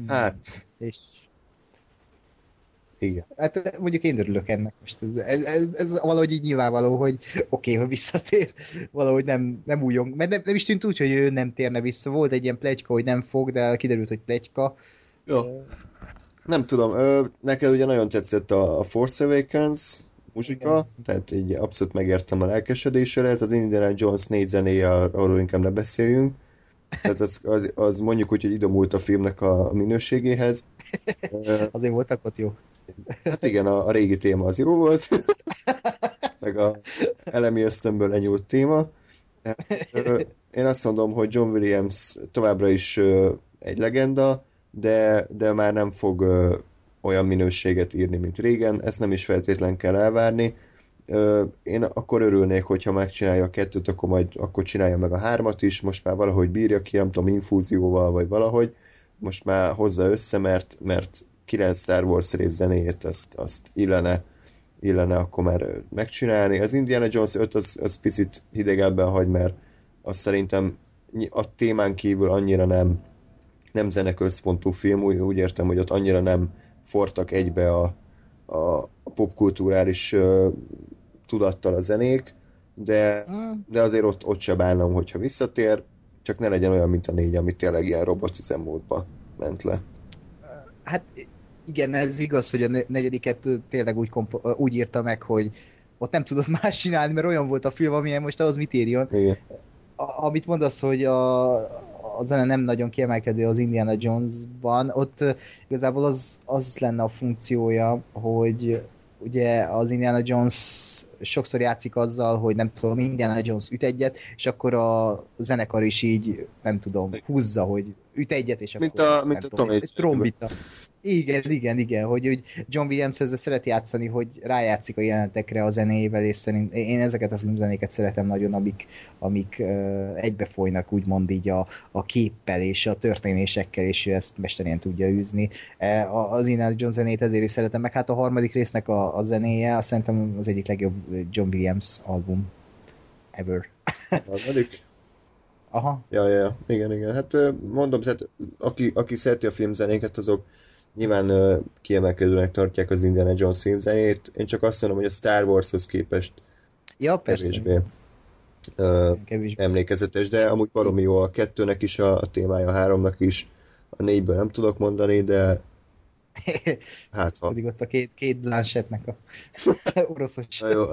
Hát... És... Igen. Hát mondjuk én örülök ennek most. Ez valahogy így nyilvánvaló, hogy oké, hogy visszatér, valahogy nem újjon. Mert nem is tűnt úgy, hogy ő nem térne vissza. Volt egy ilyen pletyka, hogy nem fog, de kiderült, hogy pletyka. Jó. nem tudom, neked ugye nagyon tetszett a Force Awakens muzsika, tehát így abszolút megértem a lelkesedésedet, az Indiana Jones 4 zenéje, arról inkább ne beszéljünk. Tehát az mondjuk úgy, hogy idomult a filmnek a minőségéhez. Azért voltak ott jó. Hát igen, a régi téma az jó volt. Meg a elemi ösztönből lenyúlt téma. Én azt mondom, hogy John Williams továbbra is egy legenda, de már nem fog olyan minőséget írni, mint régen. Ezt nem is feltétlen kell elvárni. Én akkor örülnék, hogyha megcsinálja a 2-t, akkor majd akkor csinálja meg a 3-at is. Most már valahogy bírja ki, nem tudom, infúzióval, vagy valahogy. Most már hozza össze, mert 9 Star Wars rész zenéjét azt illene akkor már megcsinálni. Az Indiana Jones 5 az picit hidegebben hagy, mert az szerintem a témán kívül annyira nem zeneközpontú film, úgy értem, hogy ott annyira nem fortak egybe a popkulturális tudattal a zenék, de azért ott se bánom, hogyha visszatér, csak ne legyen olyan, mint a 4, ami tényleg ilyen robotüzemmódba ment le. Hát igen, ez igaz, hogy a 4-et tényleg úgy írta meg, hogy ott nem tudod más csinálni, mert olyan volt a film, amilyen most ahhoz mit írjon. Igen. Amit mondasz, hogy a zene nem nagyon kiemelkedő az Indiana Jonesban, ott igazából az lenne a funkciója, hogy ugye az Indiana Jones sokszor játszik azzal, hogy nem tudom, Indiana Jones üt egyet, és akkor a zenekar is így, nem tudom, húzza, hogy üt egyet, és mint akkor... Mint a trombita. Igen, hogy úgy John Williams ezzel szeret játszani, hogy rájátszik a jelenetekre a zenével, és szerint én ezeket a filmzenéket szeretem nagyon, amik egybefolynak, úgymond így a képpel és a történésekkel, és ezt mesterén tudja űzni. Az Indiana Jones zenét ezért is szeretem, meg hát a harmadik résznek a zenéje, azt szerintem az egyik legjobb John Williams album ever. Aha. Ja, igen, hát mondom, tehát aki szereti a filmzenéket, azok nyilván kiemelkedőnek tartják az Indiana Jones filmzenét. Én csak azt mondom, hogy a Star Warshoz képest kevésbé emlékezetes, de amúgy baromi jó a 2-nek is, a témája a 3-nak is, a 4-ből nem tudok mondani, de hát ha. Pedig ott a két Blanchettnek a oroszos. Na jó,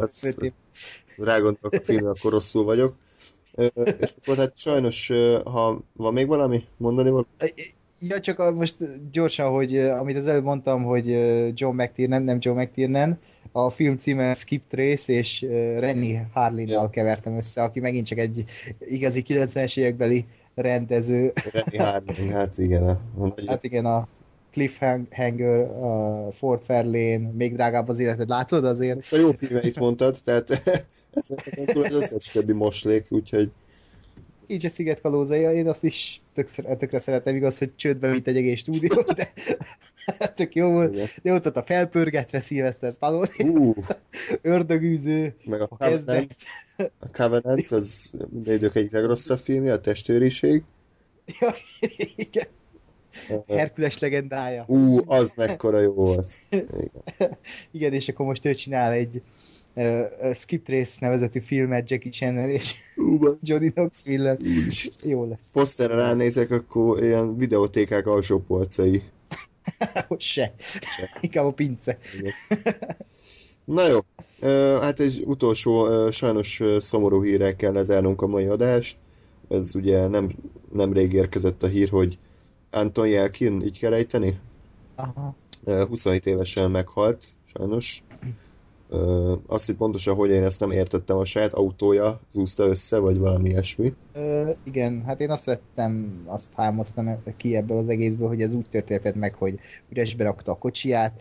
rágondolok a filmre, akkor rosszul vagyok. És akkor hát sajnos, ha van még valami mondani valami? Ja, csak most gyorsan, hogy amit az előbb mondtam, hogy nem John McTiernan, a film címe Skip Trace, és Renny Harlin-nal kevertem össze, aki megint csak egy igazi 90-es évekbeli rendező. Renny Harlin, hát igen, a Cliffhanger, a Ford Fairlane, Még drágább az életed, látod azért? Most a jó filmeit mondtad, tehát ez az összes többi moslék, úgyhogy... Így a szigetkalózaja, én azt is tökre szeretem, igaz, hogy csődbe vitt egy egész stúdió, de tök jó volt. De ott a felpörgetve Sylvester Stallone, ördögűző, meg a kezdet. A Covenant, az minden idők egyik legrosszabb filmje, a testőriség. Ja, igen. Herkules legendája. Az mekkora jó volt. Igen, és akkor most ő csinál egy Skip Trace nevezetű filmet Jackie Chan-nel és Johnny Knoxville-nel. Jó lesz. Poszterre ránézek, akkor ilyen videótékák alsó polcai. Se. Inkább a pince. Na jó. Hát egy utolsó, sajnos szomorú hírrel kell lezárnunk a mai adást. Ez ugye nemrég érkezett a hír, hogy Anton Yelchin, így kell ejteni? Aha. 27 évesen meghalt, sajnos. Azt, hogy pontosan, hogy én ezt nem értettem, a saját autója zúzta össze, vagy valami ilyesmi. Igen, hát én azt vettem, azt hámoztam ki ebből az egészből, hogy ez úgy történt meg, hogy üresbe rakta a kocsiját,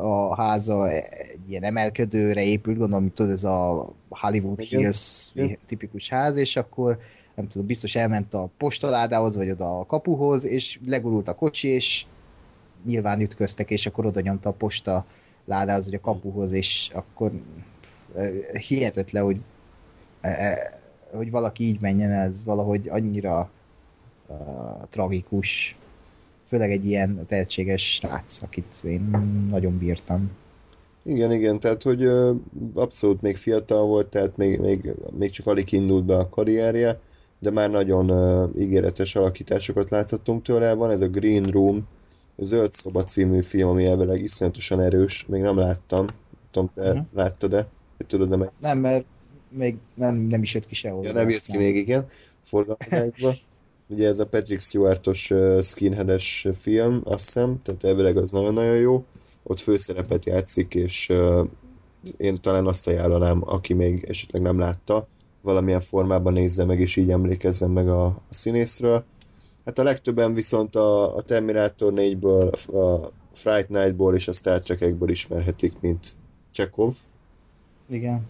a háza egy ilyen emelkedőre épült, gondolom, tudod, ez a Hollywood Hills tipikus ház, és akkor nem tudom, biztos elment a postaládához, vagy oda a kapuhoz, és legurult a kocsi, és nyilván ütköztek, és akkor oda nyomta a postaládához, vagy a kapuhoz, és akkor hihetetlen, hogy valaki így menjen, ez valahogy annyira tragikus, főleg egy ilyen tehetséges srác, akit én nagyon bírtam. Igen, tehát hogy abszolút még fiatal volt, tehát még csak alig indult be a karrierje, de már nagyon ígéretes alakításokat láthattunk tőle. Van ez a Green Room Zöld szoba című film, ami elvileg iszonyatosan erős, még nem láttam. Tudom, te láttad-e? Tudod, de meg... Nem, mert még nem is jött ki sehol. Ja, nem jött ki még, igen. Forgalmazákba. Ugye ez a Patrick Stewart-os skinhead-es film, azt hiszem, tehát elvileg az nagyon-nagyon jó. Ott főszerepet játszik, és én talán azt ajánlanám, aki még esetleg nem látta, valamilyen formában nézze meg, és így emlékezzen meg a színészről. Hát a legtöbben viszont a Terminator 4-ből, a Fright Night-ból és a Star Trek-ekből ismerhetik, mint Chekhov. Igen.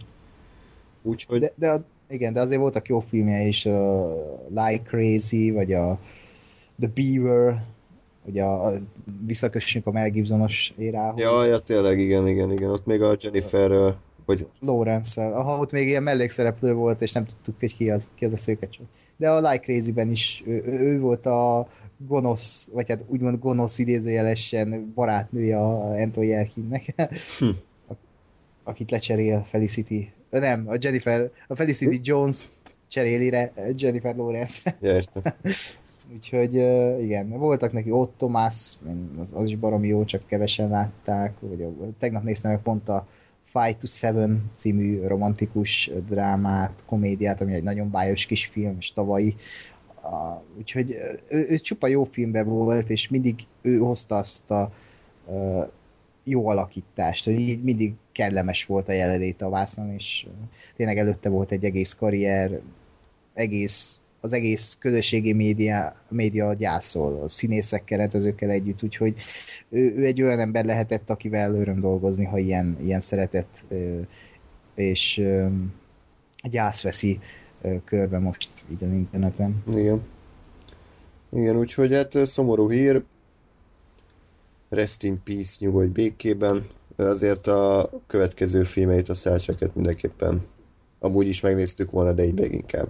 Úgyhogy... De azért voltak jó filmje is, a Like Crazy, vagy a The Beaver, ugye a visszakössünk a Mel Gibson-os érához. Ja, tényleg, igen. Ott még a Jennifer... Hogy... Lawrence-el. Aha, ott még ilyen mellékszereplő volt, és nem tudtuk, hogy ki az a szőkecső. De a Like Crazy-ben is ő volt a gonosz, vagy hát úgymond gonosz idézőjelesen barátnője a Anthony Elkinnek, akit lecserél Felicity. Nem, a Jennifer, a Felicity Jones cserélire Jennifer Lawrence. Ja, értem. Úgyhogy igen, voltak neki ott Thomas, az is baromi jó, csak kevesen látták. Tegnap néztem meg pont a 5-7 című romantikus drámát, komédiát, ami egy nagyon bájos kis film, és tavalyi. Úgyhogy ő csupa jó filmben volt, és mindig ő hozta azt a jó alakítást, hogy így mindig kellemes volt a jelenléte a vászon, és tényleg előtte volt egy egész karrier, az egész közösségi média gyászol, a színészekkel, rendezőkkel együtt, úgyhogy ő egy olyan ember lehetett, akivel öröm dolgozni, ha ilyen szeretett és gyász veszi körbe most így az interneten. Igen, úgyhogy hát szomorú hír, rest in peace, nyugodj békében, azért a következő filmeit, a Star Trek-et mindenképpen amúgy is megnéztük volna, de így meg inkább.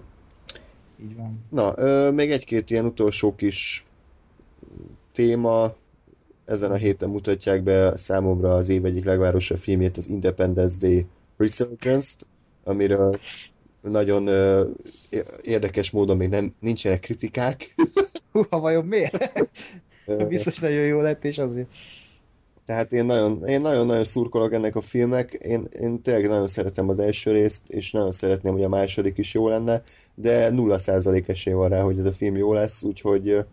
Így van. Na, még egy-két ilyen utolsó kis téma. Ezen a héten mutatják be számomra az év egyik legvárosabb filmjét, az Independence Day Resurgence-t, amiről nagyon érdekes módon még nincsenek kritikák. Húha, vajon miért? Biztos nagyon jó lett, és azért. Tehát én nagyon-nagyon szurkolok ennek a filmnek, én tényleg nagyon szeretem az első részt, és nagyon szeretném, hogy a második is jó lenne, de 0% esély van rá, hogy ez a film jó lesz, úgyhogy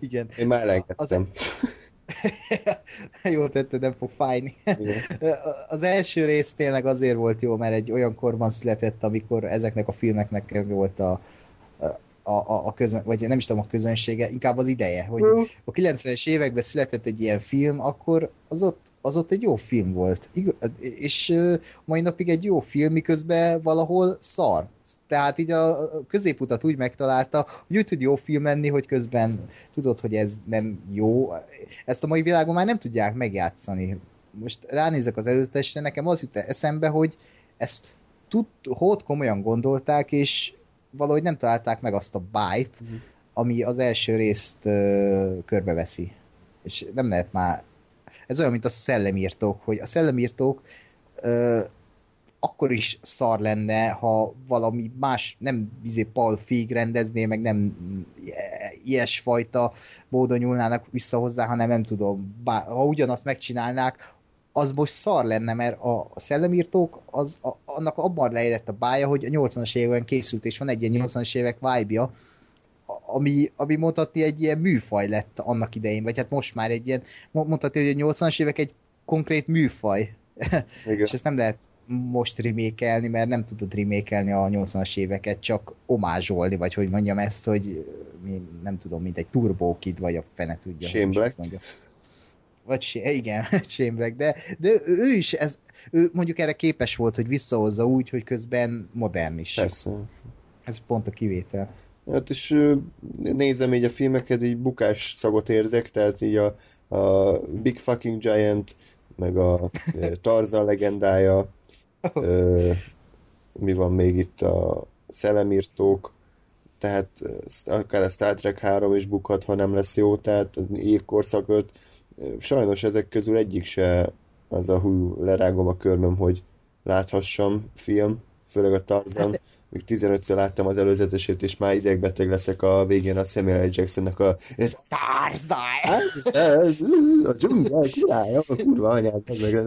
igen. Én már elengedtem. Jól tetted, nem fog fájni. Az első rész tényleg azért volt jó, mert egy olyan korban született, amikor ezeknek a filmeknek volt a közön, vagy nem is tudom, a közönsége, inkább az ideje, hogy a 90-es években született egy ilyen film, akkor az ott egy jó film volt. És mai napig egy jó film, miközben valahol szar. Tehát így a középutat úgy megtalálta, hogy úgy tud jó film lenni, hogy közben tudod, hogy ez nem jó. Ezt a mai világon már nem tudják megjátszani. Most ránézek az előzetesre, nekem az jut eszembe, hogy ezt hót komolyan gondolták, és valahogy nem találták meg azt a bájt, ami az első részt körbeveszi. És nem lehet már... Ez olyan, mint a szellemírtók, hogy a szellemírtók akkor is szar lenne, ha valami más, nem Paul Feig rendezné, meg nem ilyesfajta módon nyúlnának vissza hozzá, hanem nem tudom, ha ugyanazt megcsinálnák, az most szar lenne, mert a szellemírtók, annak abban leérett a bája, hogy a 80-as években készült, és van egy ilyen 80-as évek vibe-ja, ami mondhatni egy ilyen műfaj lett annak idején, vagy hát most már egy ilyen, mondhatni, hogy a 80-as évek egy konkrét műfaj. És ezt nem lehet most remake-elni, mert nem tudod remake-elni a 80-as éveket, csak omázsolni, vagy hogy mondjam ezt, hogy nem tudom, mint egy Turbo Kid, vagy a fene tudja. Shane Black. Vagy igen, Shane Black, de ő is, ő mondjuk erre képes volt, hogy visszahozza úgy, hogy közben modern is. Persze. Ez pont a kivétel. Hát és nézem így a filmeket, így bukás szagot érzek, tehát így a Big Fucking Giant, meg a Tarzan legendája, mi van még itt, a szellemírtók, tehát akár a Star Trek 3 is bukhat, ha nem lesz jó, tehát az Jégkorszak 5, sajnos ezek közül egyik se az a hú, lerágom a körmöm, hogy láthassam film. főleg a Tarzan. Még 15-szer láttam az előzetesét, és már idegbeteg leszek a végén a Samuel L. Jacksonnak a Tarzan! A dzsungel királya, a kurva anyád, meg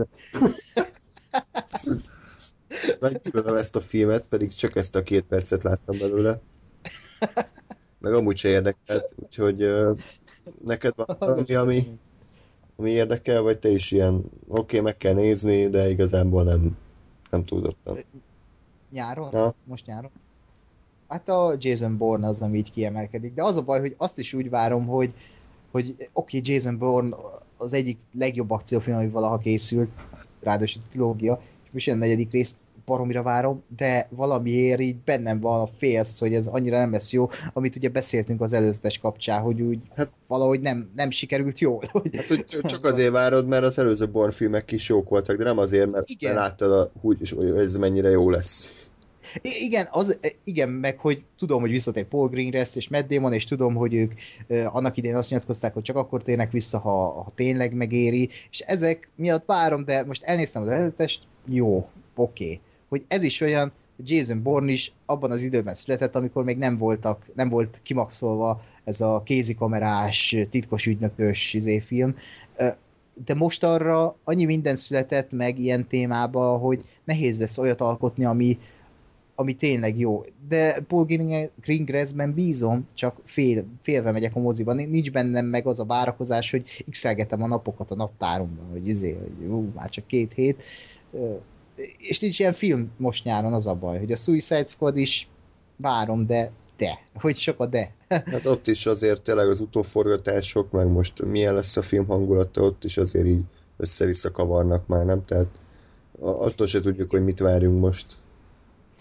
nagy különöm ezt a filmet, pedig csak ezt a 2 percet láttam belőle. Meg amúgy se érdekelt, úgyhogy neked van valami, ami érdekel, vagy te is ilyen oké, meg kell nézni, de igazából nem túlzottam. Nyáron? Na? Most nyáron? Hát a Jason Bourne az, ami így kiemelkedik, de az a baj, hogy azt is úgy várom, hogy oké, Jason Bourne az egyik legjobb akciófilm, ami valaha készült, ráadásul trilógia, és most jön a 4. rész, baromira várom, de valamiért így bennem van a félsz, hogy ez annyira nem lesz jó, amit ugye beszéltünk az előzetes kapcsán, hogy úgy hát, valahogy nem sikerült jól. Hát hogy csak azért várod, mert az előző Bourne filmek is jók voltak, de nem azért, mert láttad, hogy ez mennyire jó lesz. Igen, meg hogy tudom, hogy visszatér Paul Greengrass és Matt Damon, és tudom, hogy ők annak idején azt nyilatkozták, hogy csak akkor térnek vissza, ha tényleg megéri, és ezek miatt várom, de most elnéztem az előzetest, jó, oké. Hogy ez is olyan, Jason Bourne is abban az időben született, amikor még nem volt kimaxolva ez a kézikamerás, titkos ügynökös film, de most arra annyi minden született meg ilyen témában, hogy nehéz lesz olyat alkotni, ami tényleg jó. De Paul Greengrassben bízom, csak félve megyek a moziban. Nincs bennem meg az a várakozás, hogy x-elgetem a napokat a naptáromban, hogy már csak 2 hét. És nincs ilyen film most nyáron, az a baj, hogy a Suicide Squad is várom, de. Hát ott is azért tényleg az utóforgatások, meg most milyen lesz a film hangulata, ott is azért így össze-vissza kavarnak már, nem? Tehát attól se tudjuk, hogy mit várjunk most.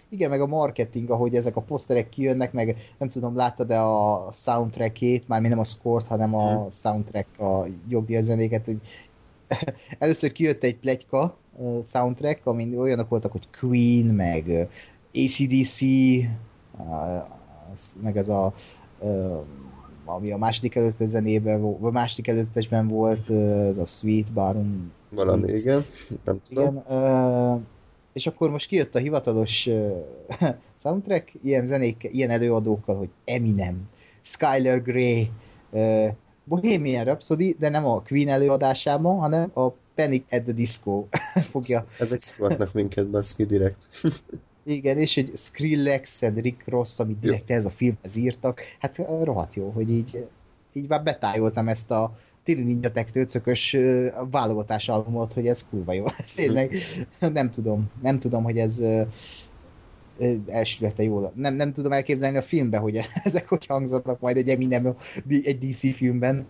Igen, meg a marketing, ahogy ezek a poszterek kijönnek, meg nem tudom, láttad-e a soundtrackét, mármint nem a score-t, hanem a soundtrack, a jogdíjazenéket, hogy először kijött egy pletyka soundtrack, amin olyanok voltak, hogy Queen, meg AC/DC, meg ez a ami a második előzetes zenében volt, második előzetesben volt, a Sweet Baron. Valami, igen, nem tudom. Igen, és akkor most kijött a hivatalos soundtrack, ilyen zenék, ilyen előadókkal, hogy Eminem, Skylar Grey, Bohemian Rhapsody, de nem a Queen előadásában, hanem a Panic at the Disco fogja. Ezek szivatnak minket, baszki, direkt. Igen, és hogy Skrillex, Rick Ross, amit direkt ez a filmhez írtak, hát rohadt jó, hogy így már betájoltam ezt a Tili Ninja Tektőcökös válogatás albumot, hogy ez kurva jó. Tényleg nem tudom, hogy ez elsülete jól. Nem tudom elképzelni a filmben, hogy ezek hogy hangzatnak majd egy DC filmben.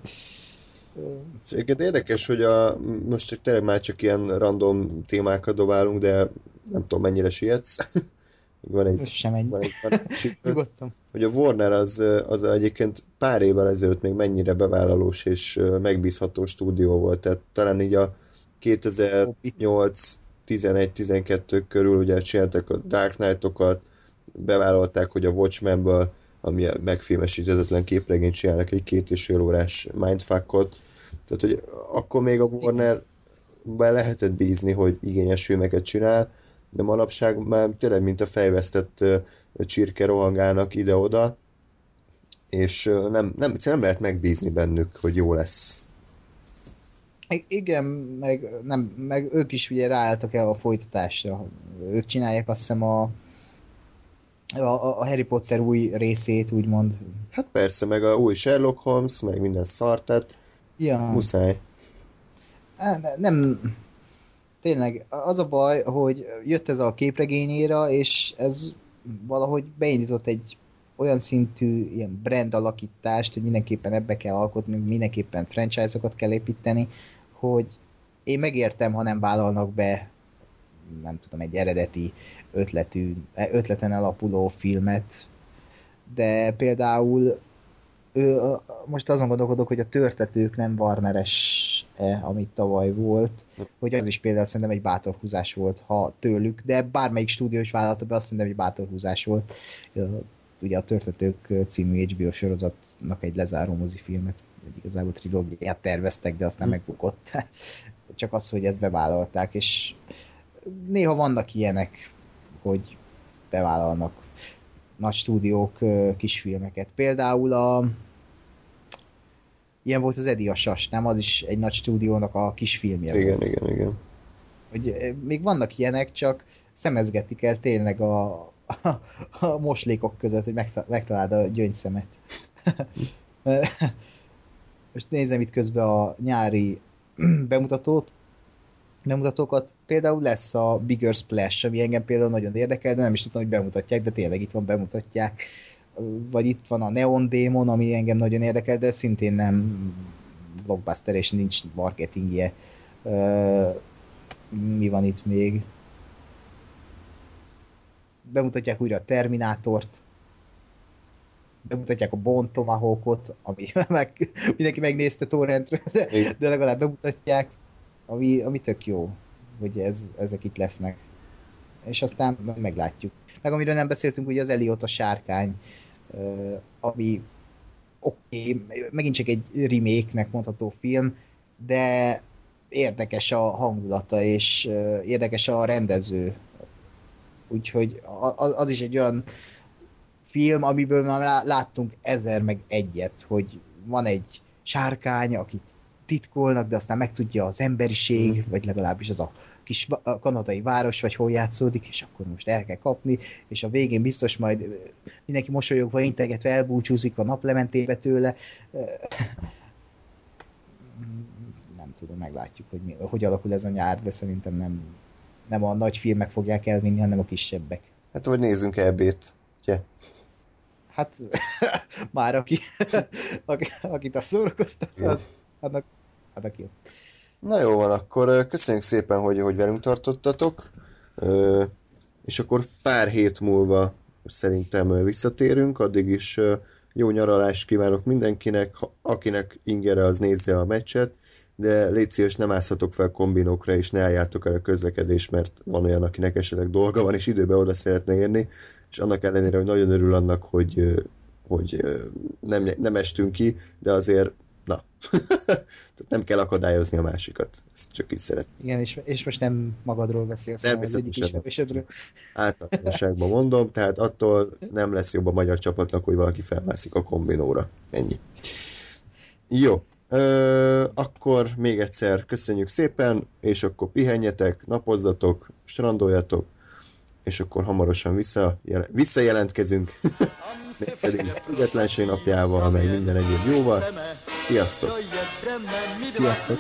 Egyébként érdekes, hogy most tényleg már csak ilyen random témákat dobálunk, de nem tudom, mennyire sietsz. Hogy a Warner az egyébként pár évvel ezelőtt még mennyire bevállalós és megbízható stúdió volt. Tehát talán így a 2008-11-12 körül ugye csináltak a Dark Knight-okat, bevállalták, hogy a Watchmenből, ami megfilmesíthetetlen képregény, csinálnak egy 2,5 órás mindfuckot. Tehát, hogy akkor még a Warnerben lehetett bízni, hogy igényes filmeket csinál, de manapság már tényleg mint a fejvesztett csirke rohangálnak ide-oda, és nem lehet megbízni bennük, hogy jó lesz. Igen, meg ők is ugye ráálltak el a folytatásra. Ők csinálják azt hiszem a Harry Potter új részét, úgymond. Hát persze, meg a új Sherlock Holmes, meg minden szartet. Ja. Muszáj. Nem... Tényleg, az a baj, hogy jött ez a képregényéra, és ez valahogy beindított egy olyan szintű ilyen brand alakítást, hogy mindenképpen ebbe kell alkotni, mindenképpen franchise-okat kell építeni, hogy én megértem, ha nem vállalnak be, nem tudom, egy eredeti ötleten alapuló filmet, de például most azon gondolkodok, hogy a Törtetők nem Warneres-e, amit tavaly volt, hogy az is például szerintem egy bátor húzás volt, ha tőlük, de bármelyik stúdiós vállalatban azt szerintem egy bátor húzás volt. Ugye a Törtetők című HBO sorozatnak egy lezáró mozifilmet, igazából trilógiát terveztek, de azt nem megbukott. Csak az, hogy ezt bevállalták, és néha vannak ilyenek, hogy bevállalnak nagy stúdiók kisfilmeket. Például ilyen volt az Eddie a Sas, nem? Az is egy nagy stúdiónak a kisfilmje. Igen, volt. igen. Hogy még vannak ilyenek, csak szemezgetik el tényleg a moslékok között, hogy megtaláld a gyöngyszemet. Most nézem itt közben a nyári bemutatókat. Például lesz a Bigger Splash, ami engem például nagyon érdekel, de nem is tudtam, hogy bemutatják, de tényleg itt van, bemutatják. Vagy itt van a Neon Demon, ami engem nagyon érdekel, de szintén nem blockbuster, és nincs marketingje. Mi van itt még? Bemutatják újra a Terminátort, bemutatják a Bone Tomahawkot, ami mindenki megnézte torrentről, de legalább bemutatják, ami tök jó, hogy ezek itt lesznek. És aztán meglátjuk. Meg amiről nem beszéltünk, ugye az Elliot a sárkány, ami megint csak egy remake-nek mondható film, de érdekes a hangulata, és érdekes a rendező. Úgyhogy az is egy olyan film, amiből már láttunk 1001-et, hogy van egy sárkány, akit titkolnak, de aztán megtudja az emberiség, vagy legalábbis az a kis kanadai város, vagy hol játszódik, és akkor most el kell kapni, és a végén biztos majd mindenki mosolyogva, integetve elbúcsúzik a naplementébe tőle. Nem tudom, meglátjuk, hogy hogy alakul ez a nyár, de szerintem nem a nagy filmek fogják elvinni, hanem a kisebbek. Hát vagy nézzünk EB-t. Hát már akit a szórakoztatva, az annak jó. Na jó van, akkor köszönjük szépen, hogy velünk tartottatok, és akkor pár hét múlva szerintem visszatérünk, addig is jó nyaralást kívánok mindenkinek, akinek ingere az nézze a meccset, de légy szíves, nem állszatok fel kombinokra, és ne álljátok el a közlekedést, mert van olyan, akinek esetleg dolga van, és időben oda szeretne érni, és annak ellenére, hogy nagyon örül annak, hogy nem estünk ki, de azért tehát nem kell akadályozni a másikat. Ezt csak így szeretném. Igen, és most nem magadról beszélsz. Természetesen. Általánosságban mondom, tehát attól nem lesz jobb a magyar csapatnak, hogy valaki felvászik a kombinóra. Ennyi. Jó. Akkor még egyszer köszönjük szépen, és akkor pihenjetek, napozzatok, strandoljatok, és akkor hamarosan visszajelentkezünk. Még pedig a Függetlenség napjával, amely minden egyéb jóval. Sziasztok! Sziasztok!